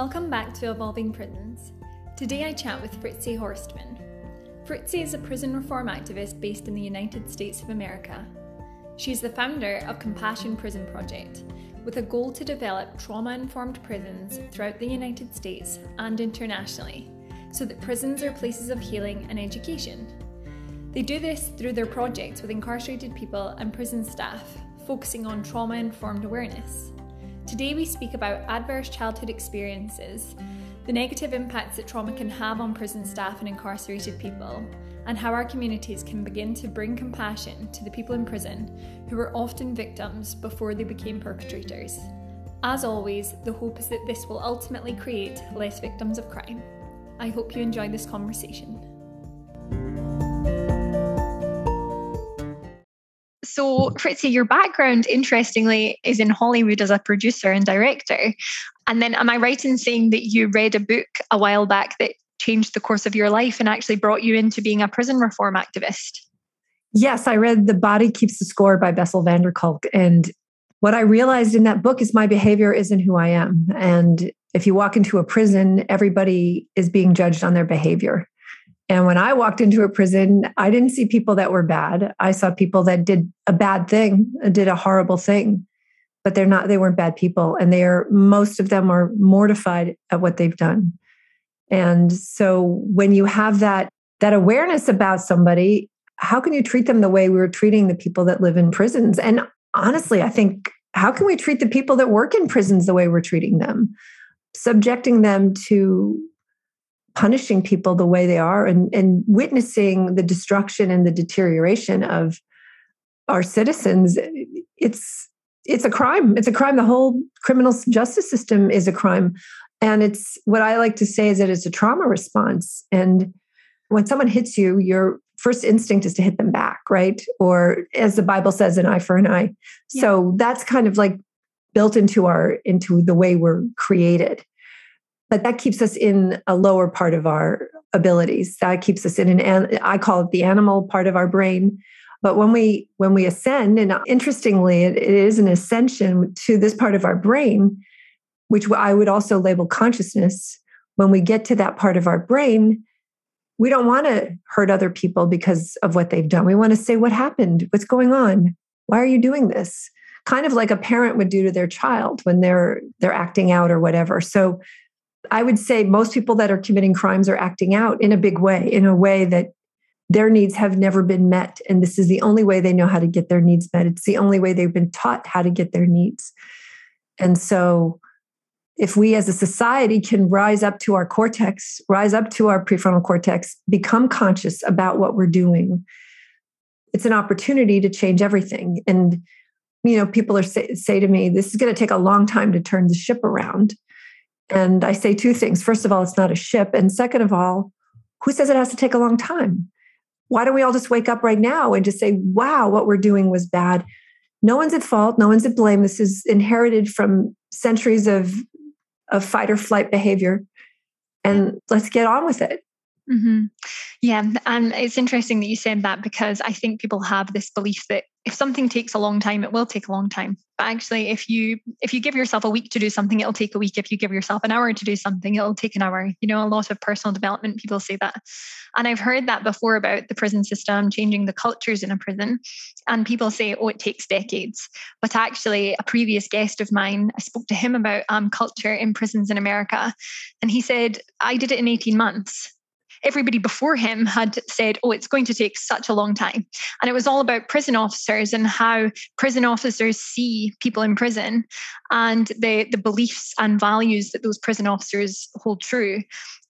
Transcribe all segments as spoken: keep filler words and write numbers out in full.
Welcome back to Evolving Prisons. Today I chat with Fritzi Horstman. Fritzi is a prison reform activist based in the United States of America. She's the founder of Compassion Prison Project, with a goal to develop trauma-informed prisons throughout the United States and internationally, so that prisons are places of healing and education. They do this through their projects with incarcerated people and prison staff, focusing on trauma-informed awareness. Today we speak about adverse childhood experiences, the negative impacts that trauma can have on prison staff and incarcerated people, and how our communities can begin to bring compassion to the people in prison who were often victims before they became perpetrators. As always, the hope is that this will ultimately create less victims of crime. I hope you enjoy this conversation. So, Fritzi, your background, interestingly, is in Hollywood as a producer and director. And then am I right in saying that you read a book a while back that changed the course of your life and actually brought you into being a prison reform activist? Yes, I read The Body Keeps the Score by Bessel van der Kolk. And what I realized in that book is my behavior isn't who I am. And if you walk into a prison, everybody is being judged on their behavior. And when I walked into a prison, I didn't see people that were bad. I saw people that did a bad thing, did a horrible thing, but they're not, they weren't bad people. And they are, most of them are mortified at what they've done. And so when you have that, that awareness about somebody, how can you treat them the way we were treating the people that live in prisons? And honestly, I think, how can we treat the people that work in prisons the way we're treating them? Subjecting them to punishing people the way they are and, and witnessing the destruction and the deterioration of our citizens, it's it's a crime. It's a crime. The whole criminal justice system is a crime. And it's what I like to say is that it's a trauma response. And when someone hits you, your first instinct is to hit them back, right? Or as the Bible says, an eye for an eye. Yeah. So that's kind of like built into our into the way we're created. But that keeps us in a lower part of our abilities. That keeps us in an, I call it the animal part of our brain. But when we when we ascend, and interestingly, it, it is an ascension to this part of our brain, which I would also label consciousness. When we get to that part of our brain, we don't want to hurt other people because of what they've done. We want to say, what happened? What's going on? Why are you doing this? Kind of like a parent would do to their child when they're they're acting out or whatever. So I would say most people that are committing crimes are acting out in a big way, in a way that their needs have never been met. And this is the only way they know how to get their needs met. It's the only way they've been taught how to get their needs. And so if we as a society can rise up to our cortex, rise up to our prefrontal cortex, become conscious about what we're doing, it's an opportunity to change everything. And, you know, people are say, say to me, this is going to take a long time to turn the ship around. And I say two things. First of all, it's not a ship. And second of all, who says it has to take a long time? Why don't we all just wake up right now and just say, wow, what we're doing was bad. No one's at fault. No one's at blame. This is inherited from centuries of, of fight or flight behavior. And let's get on with it. Mm-hmm. Yeah. And it's interesting that you said that because I think people have this belief that if something takes a long time, it will take a long time. But actually, if you if you give yourself a week to do something, it'll take a week. If you give yourself an hour to do something, it'll take an hour. You know, a lot of personal development people say that. And I've heard that before about the prison system, changing the cultures in a prison. And people say, oh, it takes decades. But actually, a previous guest of mine, I spoke to him about um, culture in prisons in America. And he said, I did it in eighteen months. Everybody before him had said, oh, it's going to take such a long time. And it was all about prison officers and how prison officers see people in prison and the, the beliefs and values that those prison officers hold true.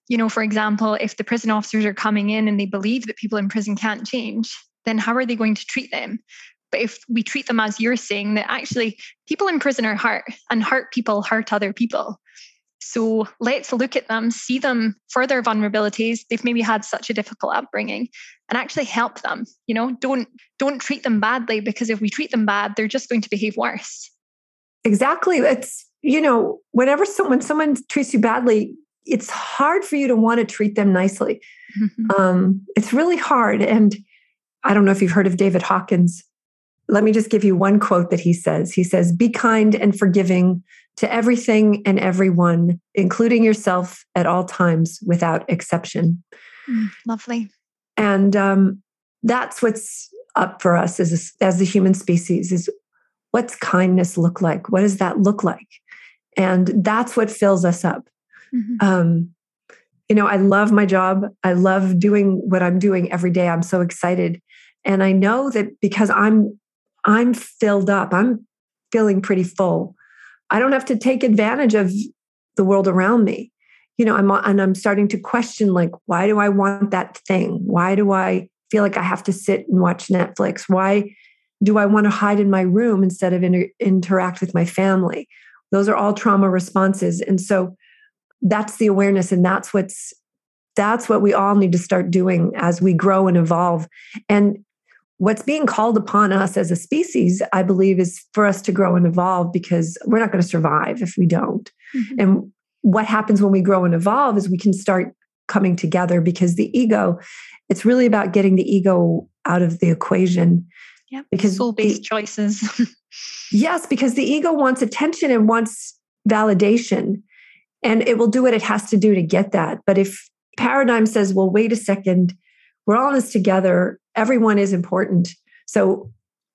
You know, for example, if the prison officers are coming in and they believe that people in prison can't change, then how are they going to treat them? But if we treat them as you're saying, that actually people in prison are hurt and hurt people hurt other people. So let's look at them, see them for their vulnerabilities. They've maybe had such a difficult upbringing and actually help them. You know, don't don't treat them badly because if we treat them bad, they're just going to behave worse. Exactly. It's, you know, whenever someone, someone treats you badly, it's hard for you to want to treat them nicely. Mm-hmm. Um, it's really hard. And I don't know if you've heard of David Hawkins. Let me just give you one quote that he says. He says, be kind and forgiving to everything and everyone, including yourself at all times without exception. Mm, lovely. And um, that's what's up for us as a, as the human species is what's kindness look like? What does that look like? And that's what fills us up. Mm-hmm. Um, you know, I love my job. I love doing what I'm doing every day. I'm so excited. And I know that because I'm, I'm filled up, I'm feeling pretty full. I don't have to take advantage of the world around me. You know, I'm, and I'm starting to question, like, why do I want that thing? Why do I feel like I have to sit and watch Netflix? Why do I want to hide in my room instead of inter- interact with my family? Those are all trauma responses. And so that's the awareness. And that's what's, that's what we all need to start doing as we grow and evolve. And what's being called upon us as a species, I believe, is for us to grow and evolve, because we're not going to survive if we don't. Mm-hmm. And what happens when we grow and evolve is we can start coming together, because the ego, it's really about getting the ego out of the equation. Yeah, because soul-based choices. Yes, because the ego wants attention and wants validation, and it will do what it has to do to get that. But if paradigm says, well, wait a second, we're all in this together. Everyone is important. So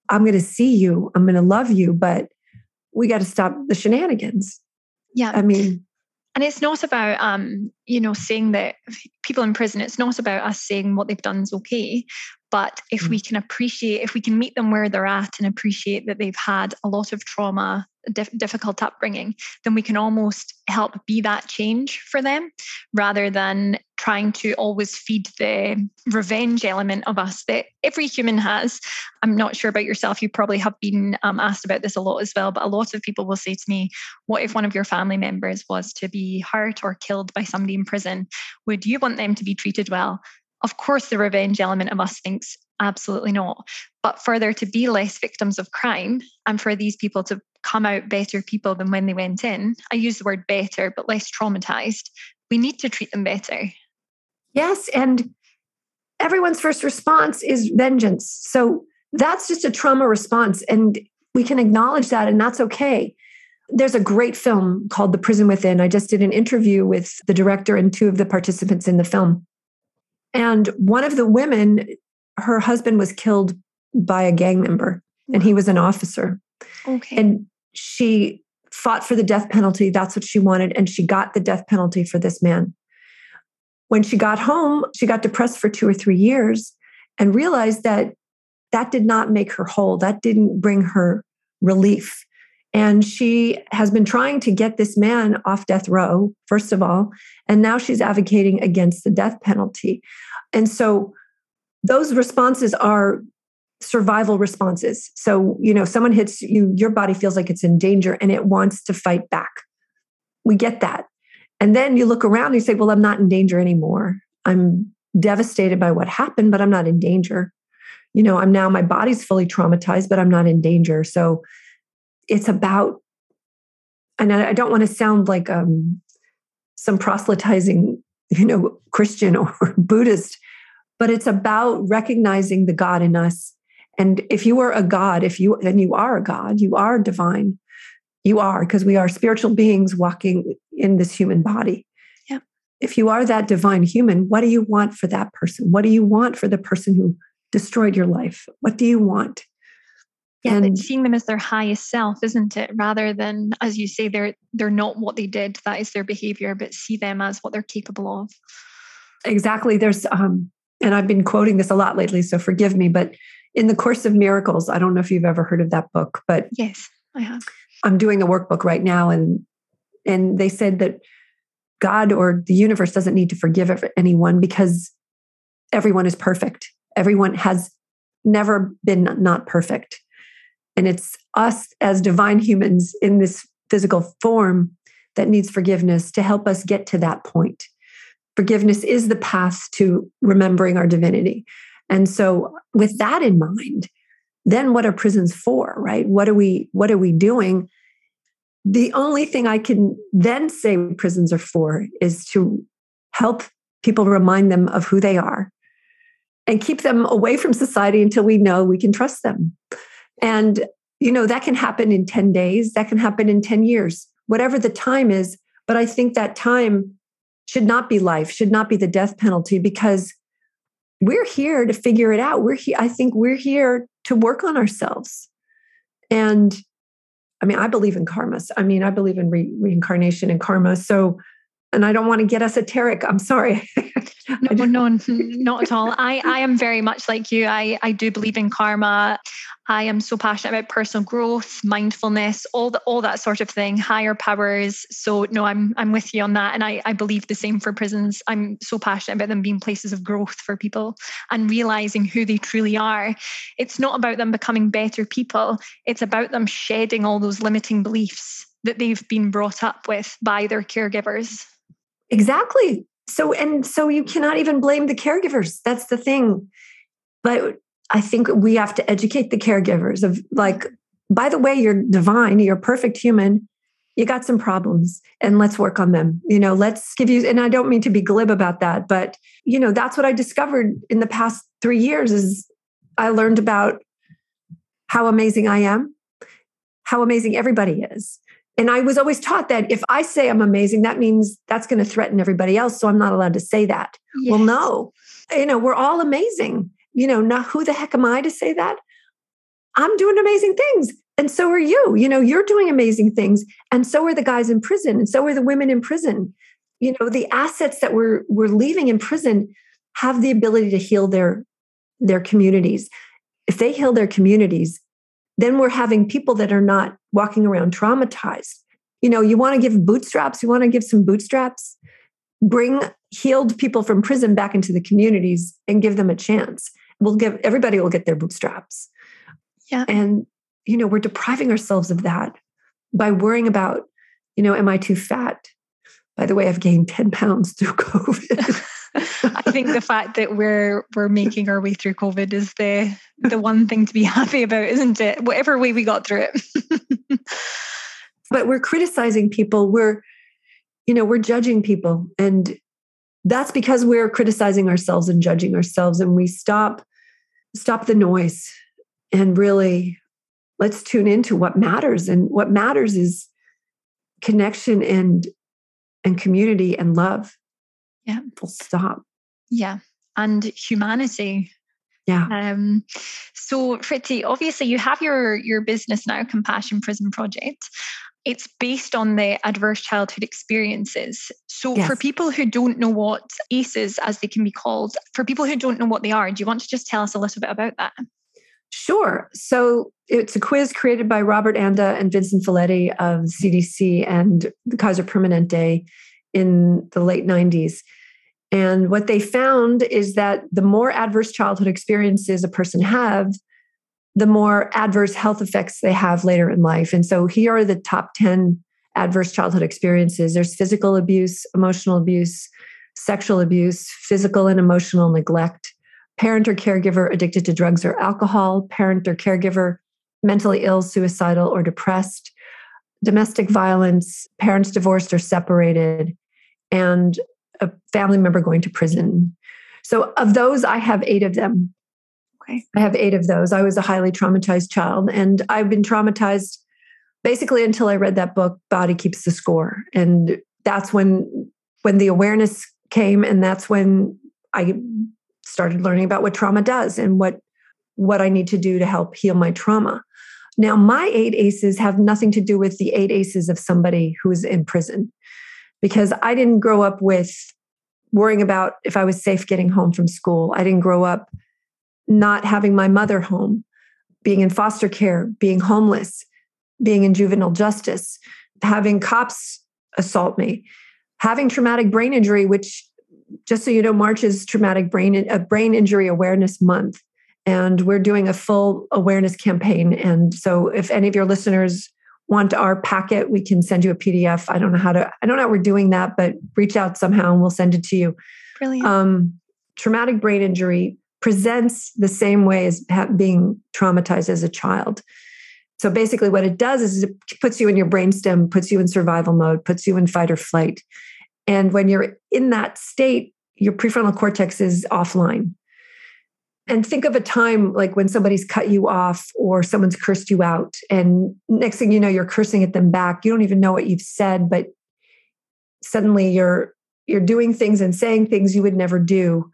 I'm going to see you. I'm going to love you, but we got to stop the shenanigans. Yeah. I mean, and it's not about, um, you know, saying that people in prison, it's not about us saying what they've done is okay. But if we can appreciate, if we can meet them where they're at and appreciate that they've had a lot of trauma, diff- difficult upbringing, then we can almost help be that change for them, rather than trying to always feed the revenge element of us that every human has. I'm not sure about yourself. You probably have been um, asked about this a lot as well, but a lot of people will say to me, what if one of your family members was to be hurt or killed by somebody in prison? Would you want them to be treated well? Of course, the revenge element of us thinks absolutely not. But further, to be less victims of crime and for these people to come out better people than when they went in, I use the word better, but less traumatized, we need to treat them better. Yes. And everyone's first response is vengeance. So that's just a trauma response. And we can acknowledge that, and that's okay. There's a great film called The Prison Within. I just did an interview with the director and two of the participants in the film. And one of the women, her husband was killed by a gang member, and he was an officer. Okay. And she fought for the death penalty. That's what she wanted. And she got the death penalty for this man. When she got home, she got depressed for two or three years and realized that that did not make her whole. That didn't bring her relief. And she has been trying to get this man off death row, first of all, and now she's advocating against the death penalty. And so those responses are survival responses. So, you know, someone hits you, your body feels like it's in danger and it wants to fight back. We get that. And then you look around and you say, well, I'm not in danger anymore. I'm devastated by what happened, but I'm not in danger. You know, I'm now, my body's fully traumatized, but I'm not in danger. So it's about, and I don't want to sound like um, some proselytizing, you know, Christian or Buddhist, but it's about recognizing the God in us. And if you are a God, if you, then you are a God, you are divine, you are, because we are spiritual beings walking in this human body. Yeah. If you are that divine human, what do you want for that person? What do you want for the person who destroyed your life? What do you want? Yeah, and seeing them as their highest self, isn't it? Rather than, as you say, they're they're not what they did. That is their behavior, but see them as what they're capable of. Exactly. There's, um, and I've been quoting this a lot lately, so forgive me. But in The Course of Miracles, I don't know if you've ever heard of that book, but yes, I have. I'm doing a workbook right now, and and they said that God or the universe doesn't need to forgive anyone because everyone is perfect. Everyone has never been not perfect. And it's us as divine humans in this physical form that needs forgiveness to help us get to that point. Forgiveness is the path to remembering our divinity. And so with that in mind, then what are prisons for, right? What are we, what are we doing? The only thing I can then say prisons are for is to help people remind them of who they are and keep them away from society until we know we can trust them. And, you know, that can happen in ten days. That can happen in ten years. whatever the time is. But I think that time should not be life, should not be the death penalty, because we're here to figure it out. We're here. I think we're here to work on ourselves. And I mean, I believe in karma. I mean, I believe in re- reincarnation and karma. So, and I don't want to get esoteric. I'm sorry. no, no, not at all. I, I am very much like you. I, I do believe in karma. I am so passionate about personal growth, mindfulness, all the, all that sort of thing, higher powers. So no, I'm I'm with you on that. And I, I believe the same for prisons. I'm so passionate about them being places of growth for people and realizing who they truly are. It's not about them becoming better people. It's about them shedding all those limiting beliefs that they've been brought up with by their caregivers. Exactly. So, and so you cannot even blame the caregivers. That's the thing. But I think we have to educate the caregivers of, like, by the way, you're divine, you're a perfect human, you got some problems and let's work on them. You know, let's give you, and I don't mean to be glib about that, but you know, that's what I discovered in the past three years is I learned about how amazing I am, how amazing everybody is. And I was always taught that if I say I'm amazing, that means that's going to threaten everybody else. So I'm not allowed to say that. Yes. Well, no, you know, we're all amazing. You know, now who the heck am I to say that? I'm doing amazing things. And so are you. You know, you're doing amazing things. And so are the guys in prison. And so are the women in prison. You know, the assets that we're, we're leaving in prison have the ability to heal their, their communities. If they heal their communities, then we're having people that are not walking around traumatized. You know, you want to give bootstraps, you want to give some bootstraps, bring healed people from prison back into the communities and give them a chance. We'll give, everybody will get their bootstraps. Yeah. And, you know, we're depriving ourselves of that by worrying about, you know, am I too fat? By the way, I've gained ten pounds through COVID. I think the fact that we're we're making our way through COVID is the the one thing to be happy about, isn't it? Whatever way we got through it. But we're criticizing people. We're, you know, we're judging people. And that's because we're criticizing ourselves and judging ourselves. And we stop, stop the noise and really let's tune into what matters. And what matters is connection and and community and love. Yeah. Full stop. Yeah. And humanity. Yeah. Um, so Fritzi, obviously you have your, your business now, Compassion Prison Project. It's based on the adverse childhood experiences. So yes. For people who don't know what ACEs, as they can be called, for people who don't know what they are, do you want to just tell us a little bit about that? Sure. So it's a quiz created by Robert Anda and Vincent Filletti of C D C and the Kaiser Permanente in the late nineties. And what they found is that the more adverse childhood experiences a person have, the more adverse health effects they have later in life. And so here are the top ten adverse childhood experiences. There's physical abuse, emotional abuse, sexual abuse, physical and emotional neglect, parent or caregiver addicted to drugs or alcohol, parent or caregiver mentally ill, suicidal, or depressed, domestic violence, parents divorced or separated, and a family member going to prison. So of those, I have eight of them. Okay. I have eight of those. I was a highly traumatized child, and I've been traumatized basically until I read that book, Body Keeps the Score. And that's when, when the awareness came, and that's when I started learning about what trauma does and what, what I need to do to help heal my trauma. Now, my eight ACEs have nothing to do with the eight ACEs of somebody who's in prison, because I didn't grow up with worrying about if I was safe getting home from school. I didn't grow up not having my mother home, being in foster care, being homeless, being in juvenile justice, having cops assault me, having traumatic brain injury, which, just so you know, March is traumatic brain, uh, brain injury awareness month. And we're doing a full awareness campaign. And so if any of your listeners want our packet, we can send you a P D F. I don't know how to, I don't know how we're doing that, but reach out somehow and we'll send it to you. Brilliant. Um, traumatic brain injury presents the same way as being traumatized as a child. So basically what it does is it puts you in your brainstem, puts you in survival mode, puts you in fight or flight. And when you're in that state, your prefrontal cortex is offline. And think of a time like when somebody's cut you off or someone's cursed you out. And next thing you know, you're cursing at them back. You don't even know what you've said, but suddenly you're you're doing things and saying things you would never do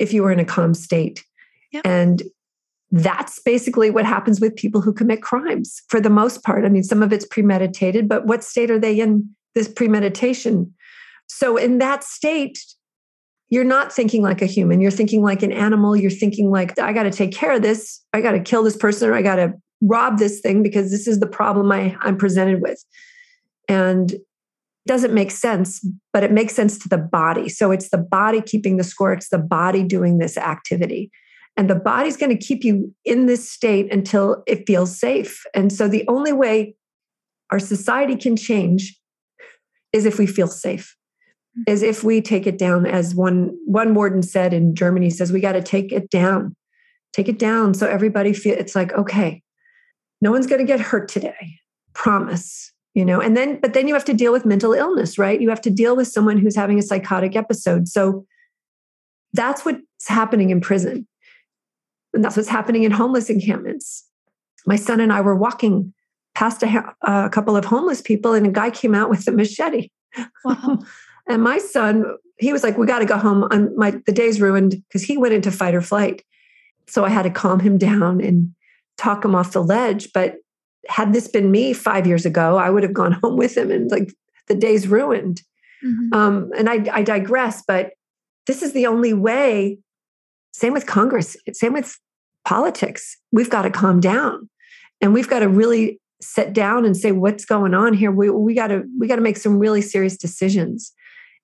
if you were in a calm state. Yep. And that's basically what happens with people who commit crimes for the most part. I mean, some of it's premeditated, but what state are they in, this premeditation? So in that state, you're not thinking like a human. You're thinking like an animal. You're thinking like, I got to take care of this. I got to kill this person, or I got to rob this thing because this is the problem I, I'm presented with. And it doesn't make sense, but it makes sense to the body. So it's the body keeping the score. It's the body doing this activity. And the body's going to keep you in this state until it feels safe. And so the only way our society can change is if we feel safe. Is if we take it down, as one one warden said in Germany, says, we got to take it down, take it down. So everybody feel it's like, okay, no one's going to get hurt today. Promise, you know, and then, but then you have to deal with mental illness, right? You have to deal with someone who's having a psychotic episode. So that's what's happening in prison. And that's what's happening in homeless encampments. My son and I were walking past a, a couple of homeless people, and a guy came out with a machete. Wow. And my son, he was like, we got to go home. I'm, my, the day's ruined, because he went into fight or flight. So I had to calm him down and talk him off the ledge. But had this been me five years ago, I would have gone home with him and like, the day's ruined. Mm-hmm. Um, and I, I digress, but this is the only way. Same with Congress, same with politics. We've got to calm down, and we've got to really sit down and say, what's going on here? We, we got to, we got to make some really serious decisions.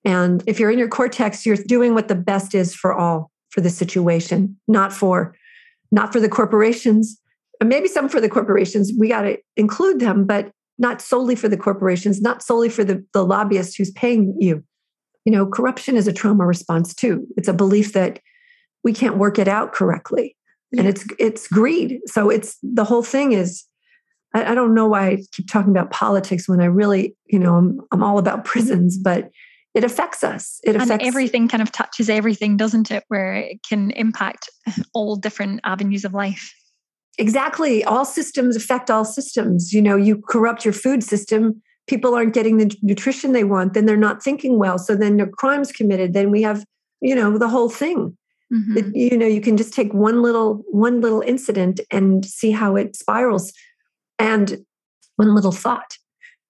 And if you're in your cortex, you're doing what the best is for all, for the situation, not for, not for the corporations, and maybe some for the corporations. We got to include them, but not solely for the corporations, not solely for the, the lobbyist who's paying you. You know, corruption is a trauma response too. It's a belief that we can't work it out correctly. Yeah. And it's, it's greed. So it's, the whole thing is, I, I don't know why I keep talking about politics when I really, you know, I'm, I'm all about prisons, but it affects us. It affects, and everything kind of touches everything, doesn't it? Where it can impact all different avenues of life. Exactly. All systems affect all systems. You know, you corrupt your food system, people aren't getting the nutrition they want, then they're not thinking well. So then their crime's committed. Then we have, you know, the whole thing. Mm-hmm. It, you know, you can just take one little, one little incident and see how it spirals, and one little thought.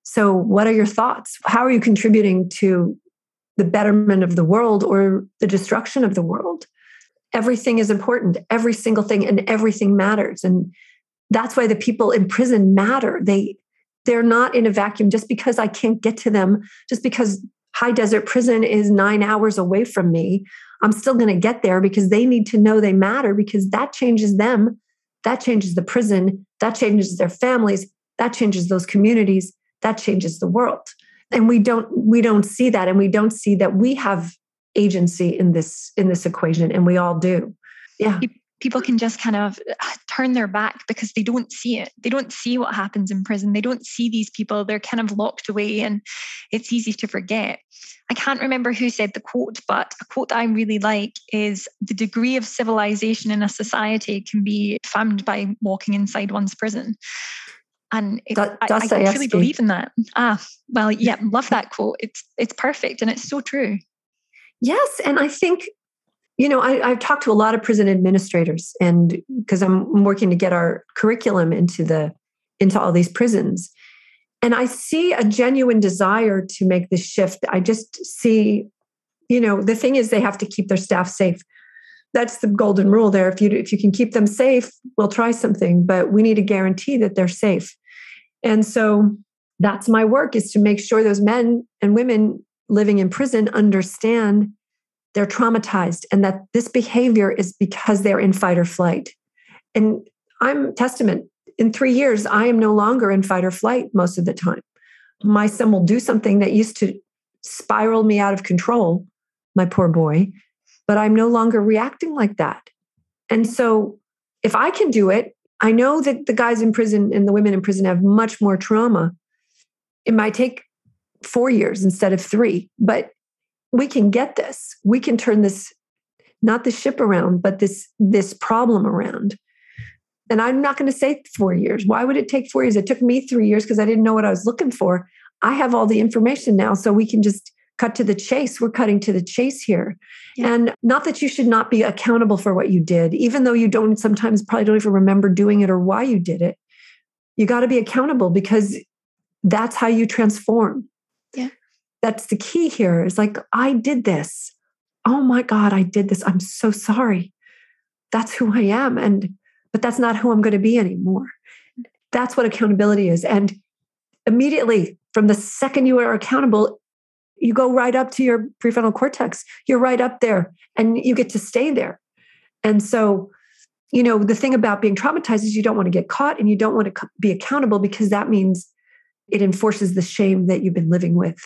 So what are your thoughts? How are you contributing to the betterment of the world or the destruction of the world? Everything is important, every single thing, and everything matters. And that's why the people in prison matter. They, they're not in a vacuum. Just because I can't get to them, just because High Desert Prison is nine hours away from me, I'm still going to get there, because they need to know they matter, because that changes them. That changes the prison. That changes their families. That changes those communities. That changes the world. And we don't we don't see that, and we don't see that we have agency in this in this equation, and we all do. Yeah. People can just kind of turn their back because they don't see it. They don't see what happens in prison. They don't see these people. They're kind of locked away, and it's easy to forget. I can't remember who said the quote, but a quote that I really like is, the degree of civilization in a society can be found by walking inside one's prison. And it, that, I, I truly really believe in that. Ah, well, yeah, love that quote. It's it's perfect, and it's so true. Yes, and I think, you know, I, I've talked to a lot of prison administrators, and because I'm working to get our curriculum into the into all these prisons, and I see a genuine desire to make this shift. I just see, you know, the thing is, they have to keep their staff safe. That's the golden rule there. If you if you can keep them safe, we'll try something, but we need to guarantee that they're safe. And so that's my work, is to make sure those men and women living in prison understand they're traumatized, and that this behavior is because they're in fight or flight. And I'm testament. In three years, I am no longer in fight or flight most of the time. My son will do something that used to spiral me out of control, my poor boy, but I'm no longer reacting like that. And so if I can do it, I know that the guys in prison and the women in prison have much more trauma. It might take four years instead of three, but we can get this. We can turn this, not the ship around, but this, this problem around. And I'm not going to say four years. Why would it take four years? It took me three years because I didn't know what I was looking for. I have all the information now, so we can just cut to the chase. We're cutting to the chase here. Yeah. And not that you should not be accountable for what you did, even though you don't sometimes probably don't even remember doing it or why you did it. You got to be accountable because that's how you transform. Yeah. That's the key here. It's like, I did this. Oh my God, I did this. I'm so sorry. That's who I am. And, but that's not who I'm going to be anymore. That's what accountability is. And immediately from the second you are accountable, you go right up to your prefrontal cortex. You're right up there and you get to stay there. And so, you know, the thing about being traumatized is you don't want to get caught and you don't want to be accountable because that means it enforces the shame that you've been living with.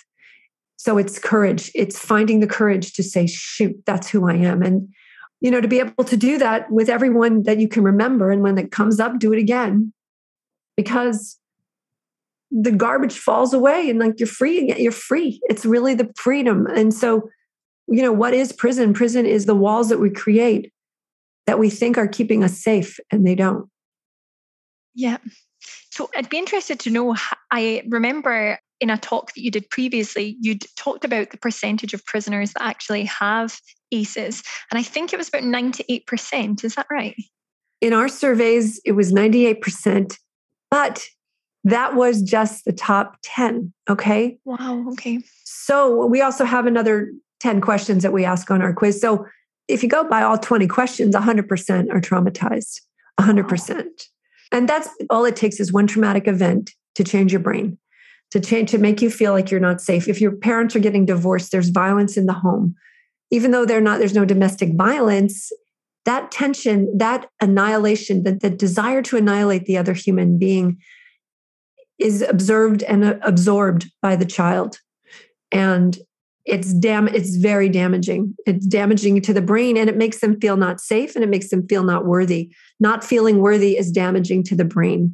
So it's courage. It's finding the courage to say, shoot, that's who I am. And, you know, to be able to do that with everyone that you can remember. And when it comes up, do it again, because the garbage falls away and like you're free, you're free. It's really the freedom. And so, you know, what is prison? Prison is the walls that we create that we think are keeping us safe, and they don't. Yeah. So I'd be interested to know, I remember in a talk that you did previously, you'd talked about the percentage of prisoners that actually have A C Es. And I think it was about ninety-eight percent. Is that right? In our surveys, it was ninety-eight percent, but that was just the top ten. Okay. Wow. Okay. So we also have another ten questions that we ask on our quiz. So if you go by all twenty questions, one hundred percent are traumatized, one hundred percent. Wow. And that's all it takes is one traumatic event to change your brain, to change, to make you feel like you're not safe. If your parents are getting divorced, there's violence in the home. Even though they're not, there's no domestic violence, that tension, that annihilation, that the desire to annihilate the other human being is observed and absorbed by the child. And it's dam- it's very damaging. It's damaging to the brain, and it makes them feel not safe, and it makes them feel not worthy. Not feeling worthy is damaging to the brain.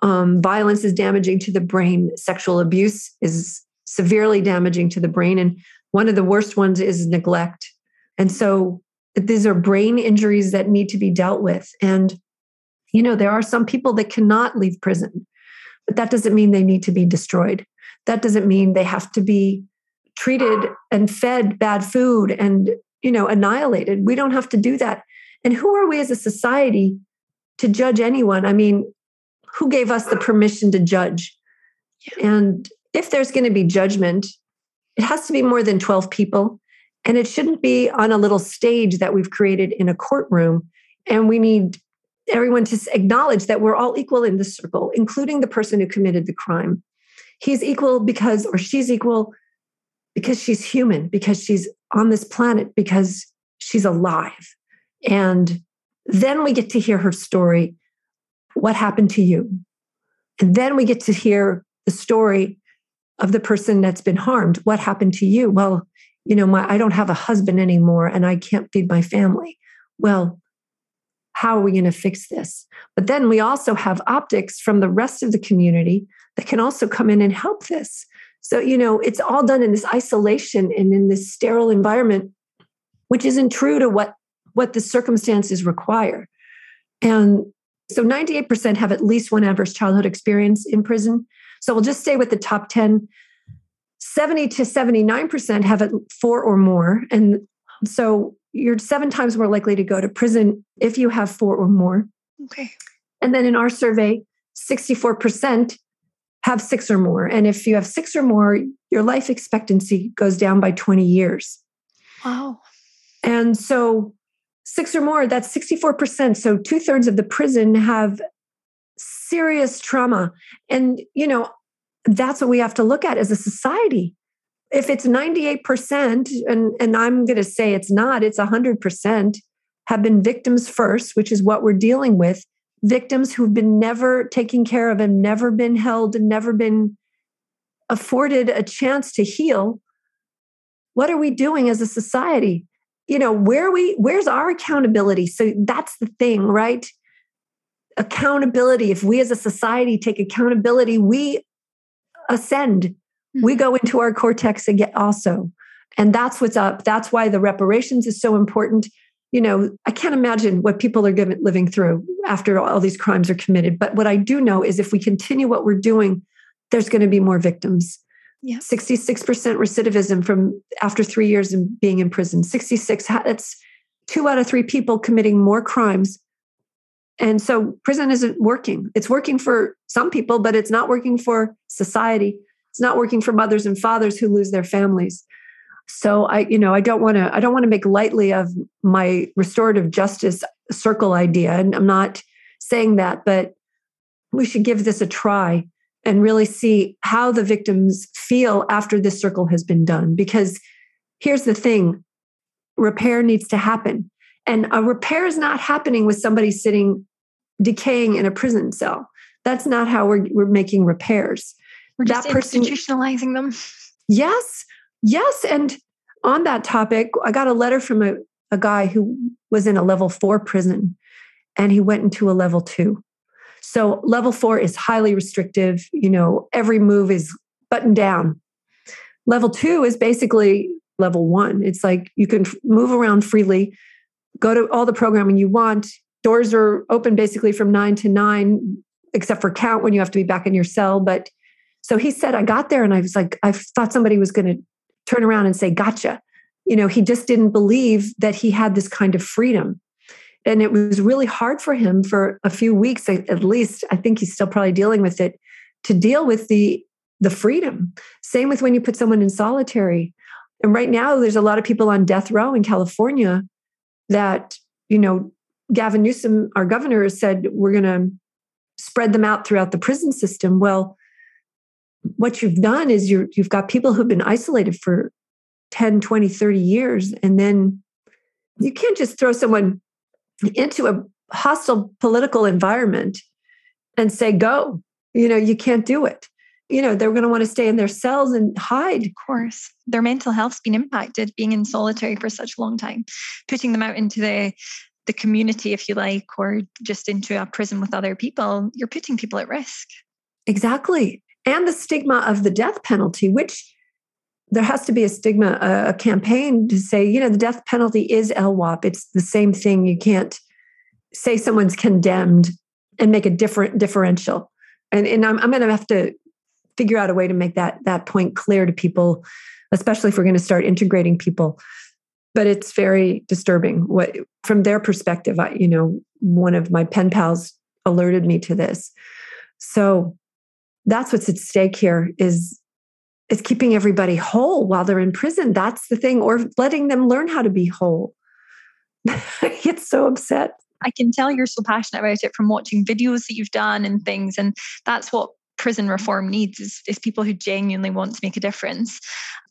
Um, violence is damaging to the brain. Sexual abuse is severely damaging to the brain. And one of the worst ones is neglect. And so these are brain injuries that need to be dealt with. And, you know, there are some people that cannot leave prison, but that doesn't mean they need to be destroyed. That doesn't mean they have to be treated and fed bad food and, you know, annihilated. We don't have to do that. And who are we as a society to judge anyone? I mean, who gave us the permission to judge? And if there's going to be judgment, it has to be more than twelve people. And it shouldn't be on a little stage that we've created in a courtroom. And we need everyone to acknowledge that we're all equal in this circle, including the person who committed the crime. He's equal because, or she's equal because she's human, because she's on this planet, because she's alive. And then we get to hear her story. What happened to you? And then we get to hear the story of the person that's been harmed. What happened to you? Well, you know, my, I don't have a husband anymore and I can't feed my family. Well, how are we going to fix this? But then we also have optics from the rest of the community that can also come in and help this. So, you know, it's all done in this isolation and in this sterile environment, which isn't true to what, what the circumstances require. And so ninety-eight percent have at least one adverse childhood experience in prison. So we'll just stay with the top ten. seventy to seventy-nine percent have it four or more. And so you're seven times more likely to go to prison if you have four or more. Okay. And then in our survey, sixty-four percent have six or more. And if you have six or more, your life expectancy goes down by twenty years. Wow. And so six or more, that's sixty-four percent. So two thirds of the prison have serious trauma. And, you know, that's what we have to look at as a society. If it's ninety-eight percent, and, and I'm going to say it's not, it's one hundred percent have been victims first, which is what we're dealing with. Victims who've been never taken care of and never been held and never been afforded a chance to heal. What are we doing as a society? You know, where we, where's our accountability? So that's the thing, right? Accountability. If we as a society take accountability, we ascend, mm-hmm. we go into our cortex again also. And that's what's up. That's why the reparations is so important. you know, I can't imagine what people are given, living through after all these crimes are committed. But what I do know is if we continue what we're doing, there's going to be more victims. Yeah. sixty-six percent recidivism from after three years of being in prison. sixty-six, that's two out of three people committing more crimes. And so prison isn't working. It's working for some people, but it's not working for society. It's not working for mothers and fathers who lose their families. So I, you know, I don't want to, I don't want to make lightly of my restorative justice circle idea. And I'm not saying that, but we should give this a try and really see how the victims feel after this circle has been done. Because here's the thing, repair needs to happen. And a repair is not happening with somebody sitting, decaying in a prison cell. That's not how we're, we're making repairs. We're just that institutionalizing person, them. Yes. Yes. And on that topic, I got a letter from a, a guy who was in a level four prison and he went into a level two. So level four is highly restrictive. You know, every move is buttoned down. Level two is basically level one. It's like you can move around freely, go to all the programming you want. Doors are open basically from nine to nine, except for count when you have to be back in your cell. But so he said, I got there and I was like, I thought somebody was going to turn around and say, gotcha. You know, he just didn't believe that he had this kind of freedom. And it was really hard for him for a few weeks, at least. I think he's still probably dealing with it, to deal with the, the freedom. Same with when you put someone in solitary. And right now there's a lot of people on death row in California that, you know, Gavin Newsom, our governor, has said, we're going to spread them out throughout the prison system. Well, what you've done is you're, you've got people who've been isolated for ten, twenty, thirty years. And then you can't just throw someone into a hostile political environment and say, go, you know, you can't do it. You know, they're going to want to stay in their cells and hide. Of course. Their mental health's been impacted, being in solitary for such a long time, putting them out into the the community, if you like, or just into a prison with other people. You're putting people at risk. Exactly. And the stigma of the death penalty, which there has to be a stigma, a, a campaign to say, you know, the death penalty is L W O P. It's the same thing. You can't say someone's condemned and make a different differential. And, and I'm, I'm going to have to figure out a way to make that, that point clear to people, especially if we're going to start integrating people. But it's very disturbing. What, from their perspective, I, you know, one of my pen pals alerted me to this. So that's what's at stake here, is it's keeping everybody whole while they're in prison. That's the thing, or letting them learn how to be whole. I get so upset. I can tell you're so passionate about it from watching videos that you've done and things. And that's what prison reform needs, is, is people who genuinely want to make a difference.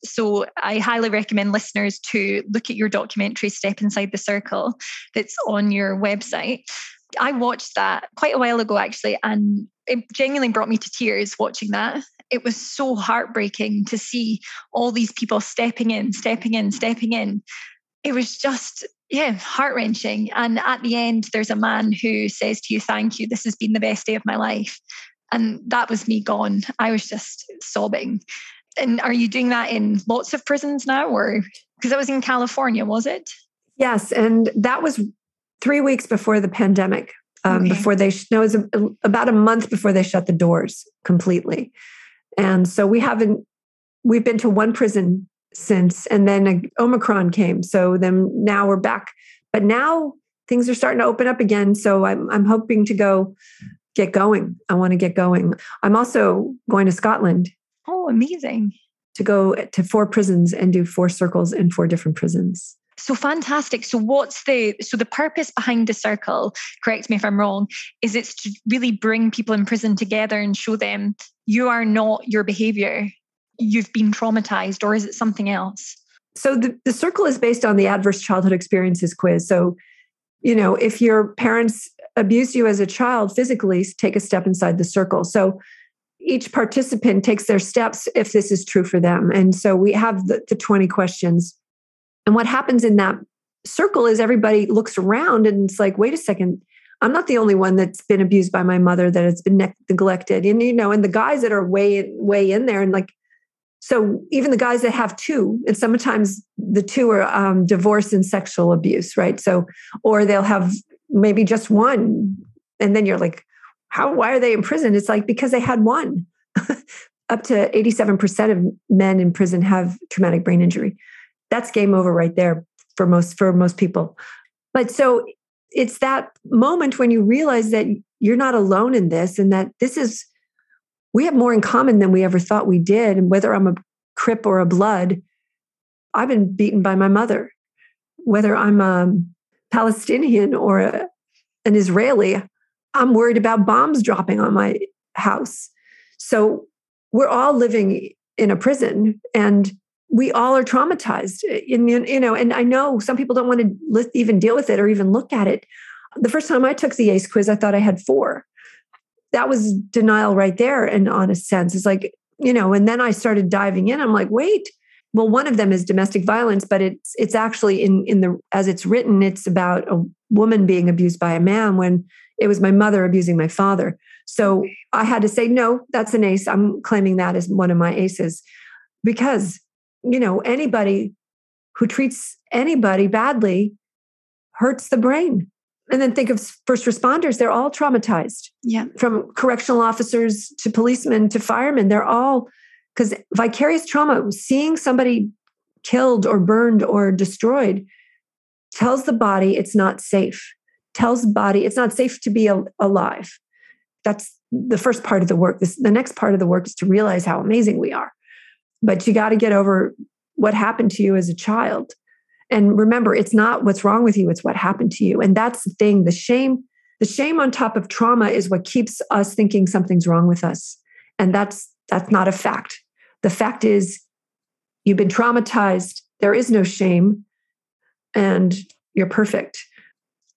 So I highly recommend listeners to look at your documentary, Step Inside the Circle, that's on your website. I watched that quite a while ago, actually, and it genuinely brought me to tears watching that. It was so heartbreaking to see all these people stepping in, stepping in, stepping in. It was just, yeah, heart-wrenching. And at the end, there's a man who says to you, thank you, this has been the best day of my life. And that was me gone. I was just sobbing. And are you doing that in lots of prisons now? Or because that was in California, was it? Yes. And that was three weeks before the pandemic. Um, okay. Before they, no, it was a, about a month before they shut the doors completely. And so we haven't, we've been to one prison since, and then Omicron came. So then now we're back, but now things are starting to open up again. So I'm, I'm hoping to go get going. I want to get going. I'm also going to Scotland. Oh, amazing. To go to four prisons and do four circles in four different prisons. So fantastic. So what's the, so the purpose behind the circle, correct me if I'm wrong, is it's to really bring people in prison together and show them you are not your behavior. You've been traumatized, or is it something else? So the, the circle is based on the adverse childhood experiences quiz. So, you know, if your parents abused you as a child physically, take a step inside the circle. So each participant takes their steps if this is true for them. And so we have the, the twenty questions. And what happens in that circle is everybody looks around and it's like, wait a second, I'm not the only one that's been abused by my mother, that it's been ne- neglected. And, you know, and the guys that are way, way in there and like So even the guys that have two, and sometimes the two are um, divorce and sexual abuse, right? So, or they'll have maybe just one. And then you're like, how, why are they in prison? It's like, because they had one. Up to eighty-seven percent of men in prison have traumatic brain injury. That's game over right there for most, for most people. But so it's that moment when you realize that you're not alone in this, and that this is, we have more in common than we ever thought we did. And whether I'm a Crip or a Blood, I've been beaten by my mother. Whether I'm a Palestinian or a, an Israeli, I'm worried about bombs dropping on my house. So we're all living in a prison, and we all are traumatized. In, you know, and I know some people don't want to even deal with it or even look at it. The first time I took the A C E quiz, I thought I had four. That was denial right there, in honest sense. It's like, you know, and then I started diving in. I'm like, wait, well, one of them is domestic violence, but it's it's actually in in the, as it's written, it's about a woman being abused by a man, when it was my mother abusing my father. So I had to say, no, that's an ace. I'm claiming that as one of my aces, because, you know, anybody who treats anybody badly hurts the brain. And then think of first responders. They're all traumatized. Yeah. From correctional officers to policemen to firemen. They're all, because vicarious trauma, seeing somebody killed or burned or destroyed, tells the body it's not safe. Tells the body it's not safe to be al- alive. That's the first part of the work. This, the next part of the work is to realize how amazing we are. But you got to get over what happened to you as a child. And remember, it's not what's wrong with you, it's what happened to you. And that's the thing, the shame, the shame on top of trauma is what keeps us thinking something's wrong with us. And that's that's not a fact. The fact is, you've been traumatized, there is no shame, and you're perfect.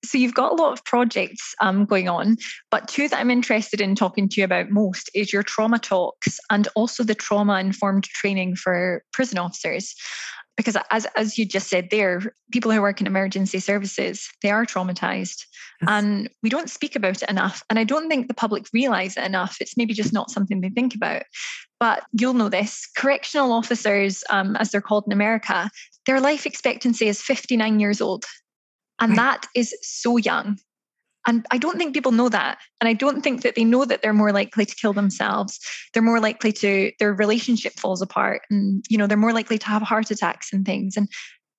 So you've got a lot of projects um, going on, but two that I'm interested in talking to you about most is your trauma talks and also the trauma-informed training for prison officers. Because as as you just said there, people who work in emergency services, they are traumatized. Yes. And we don't speak about it enough. And I don't think the public realise it enough. It's maybe just not something they think about. But you'll know this, correctional officers, um, as they're called in America, their life expectancy is fifty-nine years old. And right. That is so young. And I don't think people know that. And I don't think that they know that they're more likely to kill themselves. They're more likely to, their relationship falls apart. And, you know, they're more likely to have heart attacks and things. And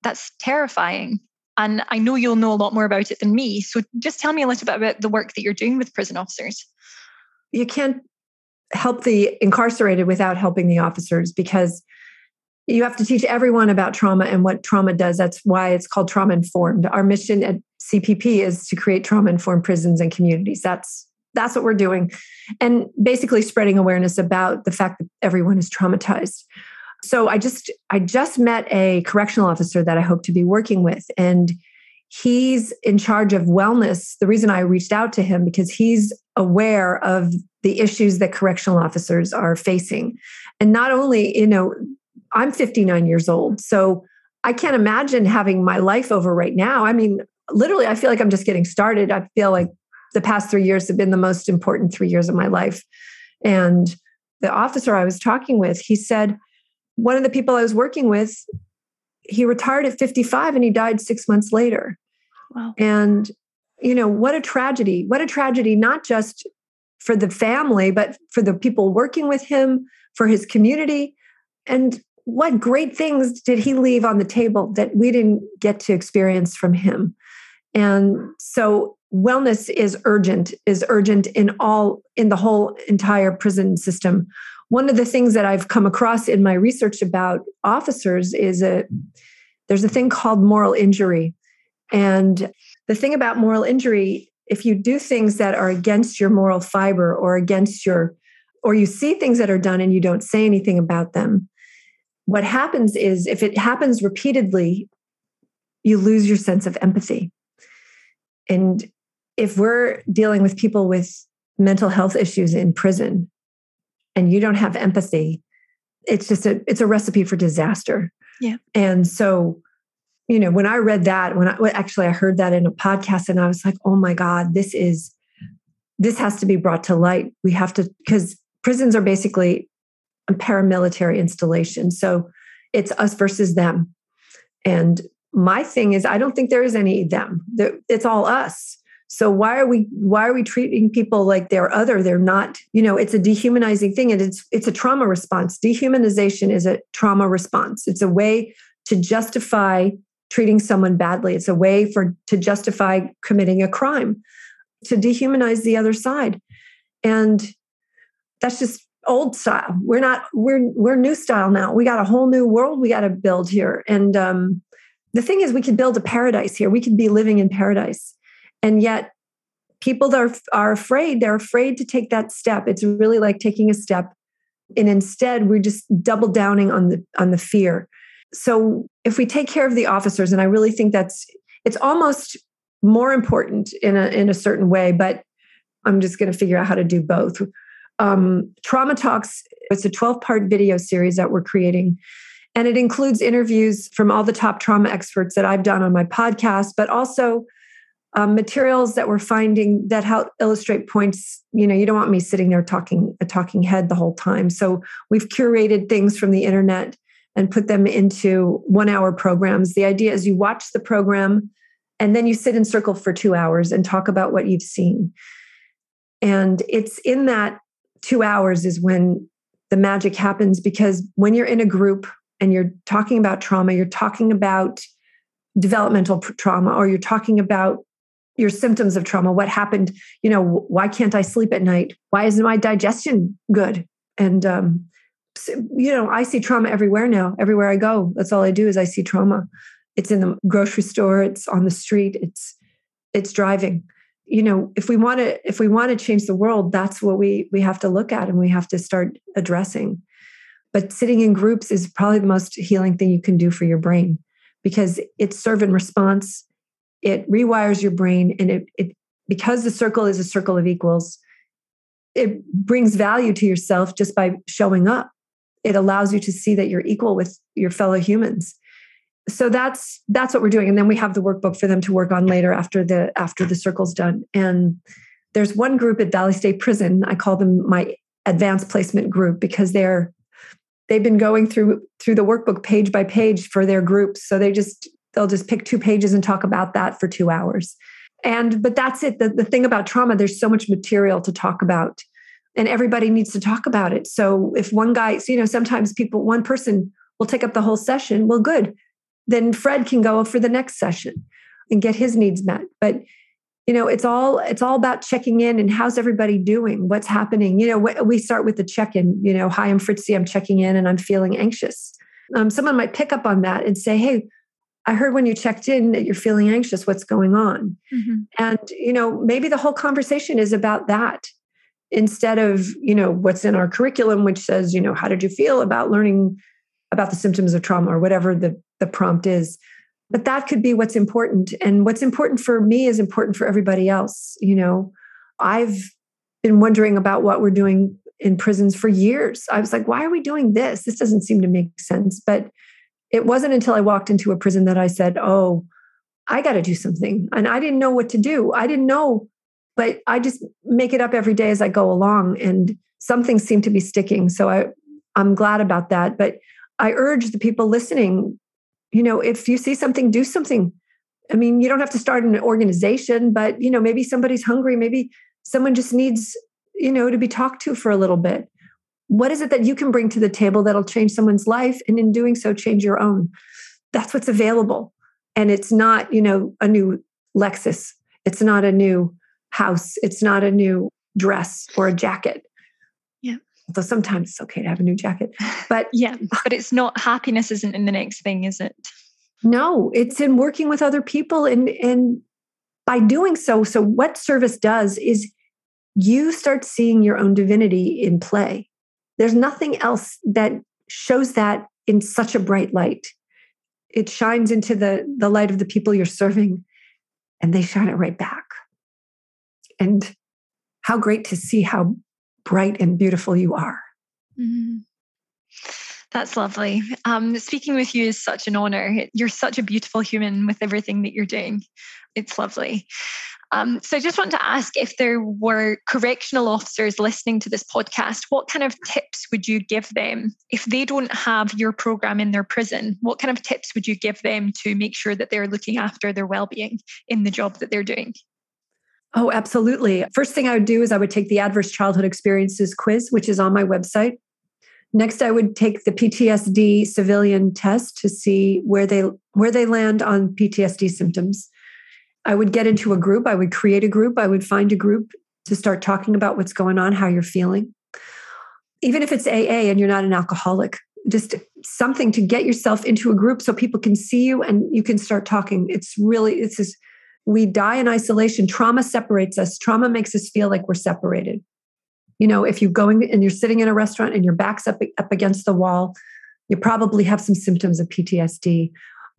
that's terrifying. And I know you'll know a lot more about it than me. So just tell me a little bit about the work that you're doing with prison officers. You can't help the incarcerated without helping the officers, because you have to teach everyone about trauma and what trauma does. That's why it's called trauma-informed. Our mission at C P P is to create trauma-informed prisons and communities. That's, that's what we're doing. And basically spreading awareness about the fact that everyone is traumatized. So I just, I just met a correctional officer that I hope to be working with. And he's in charge of wellness. The reason I reached out to him, because he's aware of the issues that correctional officers are facing. And not only, you know, I'm fifty-nine years old, so I can't imagine having my life over right now. I mean, literally, I feel like I'm just getting started. I feel like the past three years have been the most important three years of my life. And the officer I was talking with, he said, one of the people I was working with, he retired at fifty-five and he died six months later. Wow. And, you know, what a tragedy, what a tragedy, not just for the family, but for the people working with him, for his community. And what great things did he leave on the table that we didn't get to experience from him? And so wellness is urgent, is urgent in all, in the whole entire prison system. One of the things that I've come across in my research about officers is a, there's a thing called moral injury. And the thing about moral injury, if you do things that are against your moral fiber or against your, or you see things that are done and you don't say anything about them, what happens is, if it happens repeatedly, you lose your sense of empathy. And if we're dealing with people with mental health issues in prison and you don't have empathy, it's just a, it's a recipe for disaster. Yeah. And so, you know, when I read that, when I, well, actually I heard that in a podcast, and I was like, oh my God, this is, this has to be brought to light. We have to, because prisons are basically paramilitary installation. So it's us versus them. And my thing is, I don't think there is any them. It's all us. So why are we why are we treating people like they're other? They're not, you know, it's a dehumanizing thing, and it's it's a trauma response. Dehumanization is a trauma response. It's a way to justify treating someone badly. It's a way for to justify committing a crime, to dehumanize the other side. And that's just old style. We're not, we're we're new style now. We got a whole new world we got to build here. And um, the thing is, we could build a paradise here. We could be living in paradise. And yet people are, are afraid, they're afraid to take that step. It's really like taking a step. And instead we're just double downing on the, on the fear. So if we take care of the officers, and I really think that's, it's almost more important in a, in a certain way, but I'm just going to figure out how to do both. Um, Trauma Talks, it's a twelve part video series that we're creating. And it includes interviews from all the top trauma experts that I've done on my podcast, but also Um, materials that we're finding that help illustrate points. You know, you don't want me sitting there talking a talking head the whole time. So we've curated things from the internet and put them into one hour programs. The idea is you watch the program and then you sit in circle for two hours and talk about what you've seen. And it's in that two hours is when the magic happens, because when you're in a group and you're talking about trauma, you're talking about developmental trauma, or you're talking about your symptoms of trauma. What happened? You know, why can't I sleep at night? Why isn't my digestion good? And, um, you know, I see trauma everywhere now, everywhere I go. That's all I do is I see trauma. It's in the grocery store. It's on the street. It's, it's driving. You know, if we want to, if we want to change the world, that's what we, we have to look at, and we have to start addressing. But sitting in groups is probably the most healing thing you can do for your brain, because it's serve and response. It rewires your brain, and it, it because the circle is a circle of equals, it brings value to yourself just by showing up. It allows you to see that you're equal with your fellow humans. So that's that's what we're doing. And then we have the workbook for them to work on later after the after the circle's done. And there's one group at Valley State Prison. I call them my advanced placement group, because they're they've been going through through the workbook page by page for their groups. So they just they'll just pick two pages and talk about that for two hours. And, but that's it. The, the thing about trauma, there's so much material to talk about, and everybody needs to talk about it. So if one guy, so, you know, sometimes people, one person will take up the whole session. Well, good. Then Fred can go for the next session and get his needs met. But, you know, it's all, it's all about checking in and how's everybody doing? What's happening? You know, we start with the check-in, you know, hi, I'm Fritzi. I'm checking in and I'm feeling anxious. Um, someone might pick up on that and say, hey, I heard when you checked in that you're feeling anxious. What's going on? Mm-hmm. And, you know, maybe the whole conversation is about that, instead of, you know, what's in our curriculum, which says, you know, how did you feel about learning about the symptoms of trauma, or whatever the, the prompt is. But that could be what's important. And what's important for me is important for everybody else. You know, I've been wondering about what we're doing in prisons for years. I was like, why are we doing this? This doesn't seem to make sense. But it wasn't until I walked into a prison that I said, oh, I got to do something. And I didn't know what to do. I didn't know, but I just make it up every day as I go along, and something seemed to be sticking. So I, I'm glad about that. But I urge the people listening, you know, if you see something, do something. I mean, you don't have to start an organization, but, you know, maybe somebody's hungry. Maybe someone just needs, you know, to be talked to for a little bit. What is it that you can bring to the table that'll change someone's life? And in doing so, change your own. That's what's available. And it's not, you know, a new Lexus. It's not a new house. It's not a new dress or a jacket. Yeah. Although sometimes it's okay to have a new jacket, but yeah, but it's not, happiness isn't in the next thing, is it? No, it's in working with other people. And, and by doing so, so what service does is you start seeing your own divinity in play. There's nothing else that shows that in such a bright light. It shines into the, the light of the people you're serving, and they shine it right back. And how great to see how bright and beautiful you are. Mm-hmm. That's lovely. Um, speaking with you is such an honor. You're such a beautiful human with everything that you're doing. It's lovely. Um, so I just want to ask, if there were correctional officers listening to this podcast, what kind of tips would you give them? If they don't have your program in their prison, what kind of tips would you give them to make sure that they're looking after their well-being in the job that they're doing? Oh, absolutely. First thing I would do is I would take the Adverse Childhood Experiences quiz, which is on my website. Next, I would take the P T S D civilian test to see where they where they land on P T S D symptoms. I would get into a group. I would create a group. I would find a group to start talking about what's going on, how you're feeling. Even if it's A A and you're not an alcoholic, just something to get yourself into a group so people can see you and you can start talking. It's really, it's just, we die in isolation. Trauma separates us. Trauma makes us feel like we're separated. You know, if you're going and you're sitting in a restaurant and your back's up, up against the wall, you probably have some symptoms of P T S D.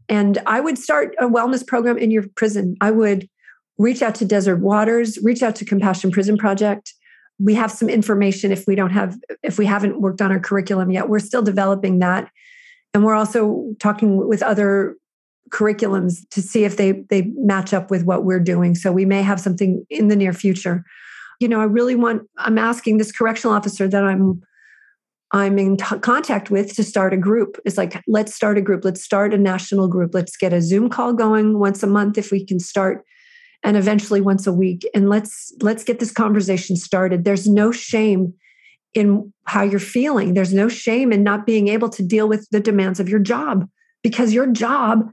And I would start a wellness program in your prison. I would reach out to Desert Waters, reach out to Compassion Prison Project. We have some information if we don't have, if we haven't worked on our curriculum yet. We're still developing that. And we're also talking with other curriculums to see if they, they match up with what we're doing. So we may have something in the near future. You know, I really want, I'm asking this correctional officer that I'm I'm in t- contact with to start a group. It's like, let's start a group. Let's start a national group. Let's get a Zoom call going once a month if we can start, and eventually once a week. And let's let's get this conversation started. There's no shame in how you're feeling. There's no shame in not being able to deal with the demands of your job, because your job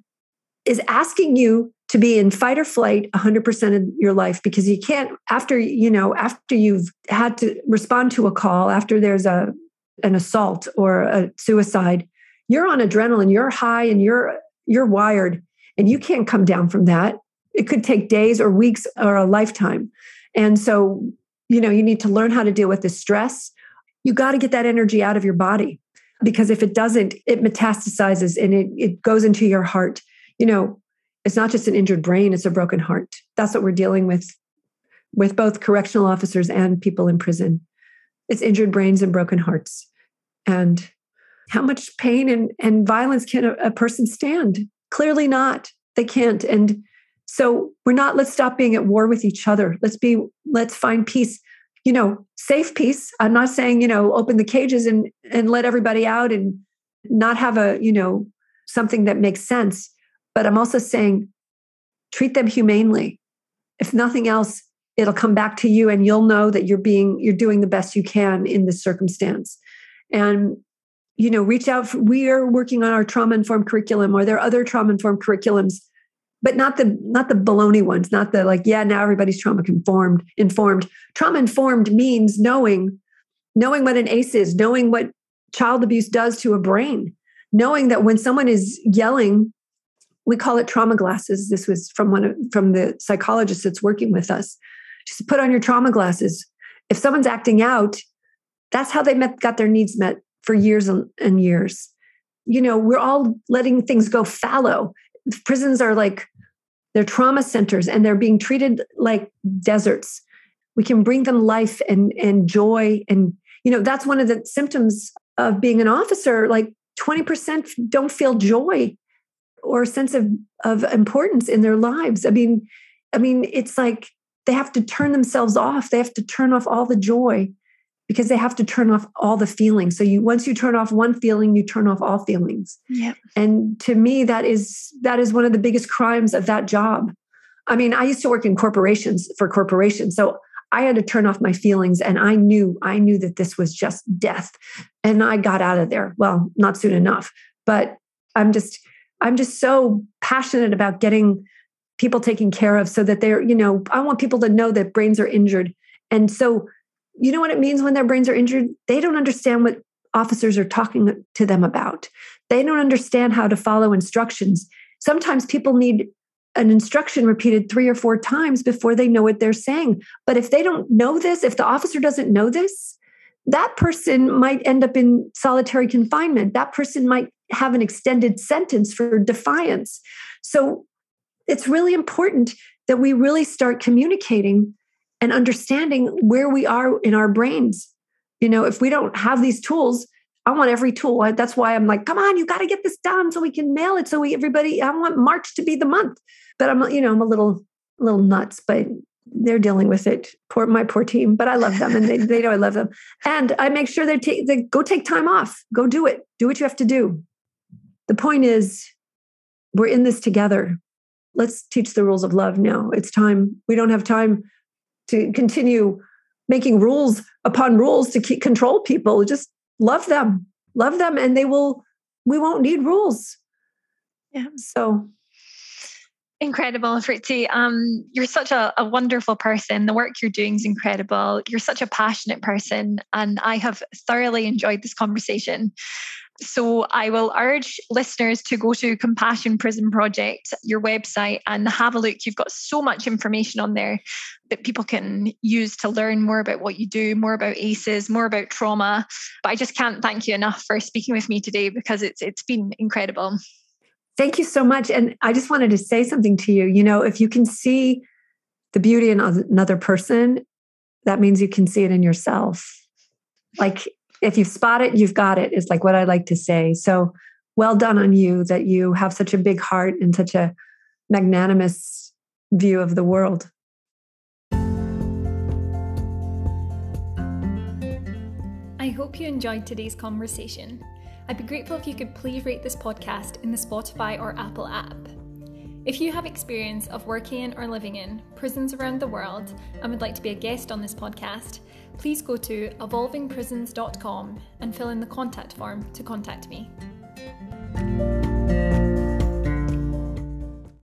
is asking you to be in fight or flight one hundred percent of your life, because you can't, after, you know, after you've had to respond to a call, after there's a an assault or a suicide, you're on adrenaline, you're high and you're you're wired, and you can't come down from that. It could take days or weeks or a lifetime. And so, you know, you need to learn how to deal with the stress. You got to get that energy out of your body, because if it doesn't, it metastasizes and it, it goes into your heart. You know, it's not just an injured brain, it's a broken heart. That's what we're dealing with, with both correctional officers and people in prison. It's injured brains and broken hearts. And how much pain and, and violence can a, a person stand? Clearly not. They can't. And so we're not, let's stop being at war with each other. Let's be, let's find peace, you know, safe peace. I'm not saying, you know, open the cages and, and let everybody out and not have a, you know, something that makes sense. But I'm also saying, treat them humanely. If nothing else, it'll come back to you and you'll know that you're being, you're doing the best you can in this circumstance. And, you know, reach out. For, we are working on our trauma-informed curriculum, or there are other trauma-informed curriculums, but not the, not the baloney ones, not the like, yeah, now everybody's trauma-informed, informed. Trauma-informed means knowing, knowing what an A C E is, knowing what child abuse does to a brain, knowing that when someone is yelling, we call it trauma glasses. This was from one of, from the psychologist that's working with us. Just put on your trauma glasses. If someone's acting out, that's how they met, got their needs met for years and, and years. You know, we're all letting things go fallow. Prisons are like, they're trauma centers and they're being treated like deserts. We can bring them life and, and joy. And, you know, that's one of the symptoms of being an officer. Like twenty percent don't feel joy or a sense of, of importance in their lives. I mean, I mean, it's like, they have to turn themselves off. They have to turn off all the joy, because they have to turn off all the feelings. So you, once you turn off one feeling, you turn off all feelings. Yeah. And to me, that is, that is one of the biggest crimes of that job. I mean, I used to work in corporations for corporations. So I had to turn off my feelings, and I knew, I knew that this was just death, and I got out of there. Well, not soon enough, but I'm just, I'm just so passionate about getting people taken care of so that they're, you know, I want people to know that brains are injured. And so, you know what it means when their brains are injured? They don't understand what officers are talking to them about. They don't understand how to follow instructions. Sometimes people need an instruction repeated three or four times before they know what they're saying. But if they don't know this, if the officer doesn't know this, that person might end up in solitary confinement. That person might have an extended sentence for defiance. So it's really important that we really start communicating and understanding where we are in our brains. You know, if we don't have these tools, I want every tool. That's why I'm like, come on, you got to get this done so we can mail it. So we, everybody, I want March to be the month. But I'm, you know, I'm a little little nuts, but they're dealing with it. Poor, my poor team, but I love them, and they, they know I love them. And I make sure they take, they go take time off, go do it, do what you have to do. The point is, we're in this together. Let's teach the rules of love now. It's time. We don't have time to continue making rules upon rules to keep, control people. Just love them, love them. And they will, we won't need rules. Yeah. So incredible, Fritzi. Um, you're such a, a wonderful person. The work you're doing is incredible. You're such a passionate person, and I have thoroughly enjoyed this conversation. So I will urge listeners to go to Compassion Prison Project, your website, and have a look. You've got so much information on there that people can use to learn more about what you do, more about A C Es, more about trauma. But I just can't thank you enough for speaking with me today, because it's it's been incredible. Thank you so much. And I just wanted to say something to you. You know, if you can see the beauty in another person, that means you can see it in yourself. Like, if you spot it, you've got it, is like what I like to say. So well done on you, that you have such a big heart and such a magnanimous view of the world. I hope you enjoyed today's conversation. I'd be grateful if you could please rate this podcast in the Spotify or Apple app. If you have experience of working in or living in prisons around the world and would like to be a guest on this podcast, please go to evolving prisons dot com and fill in the contact form to contact me.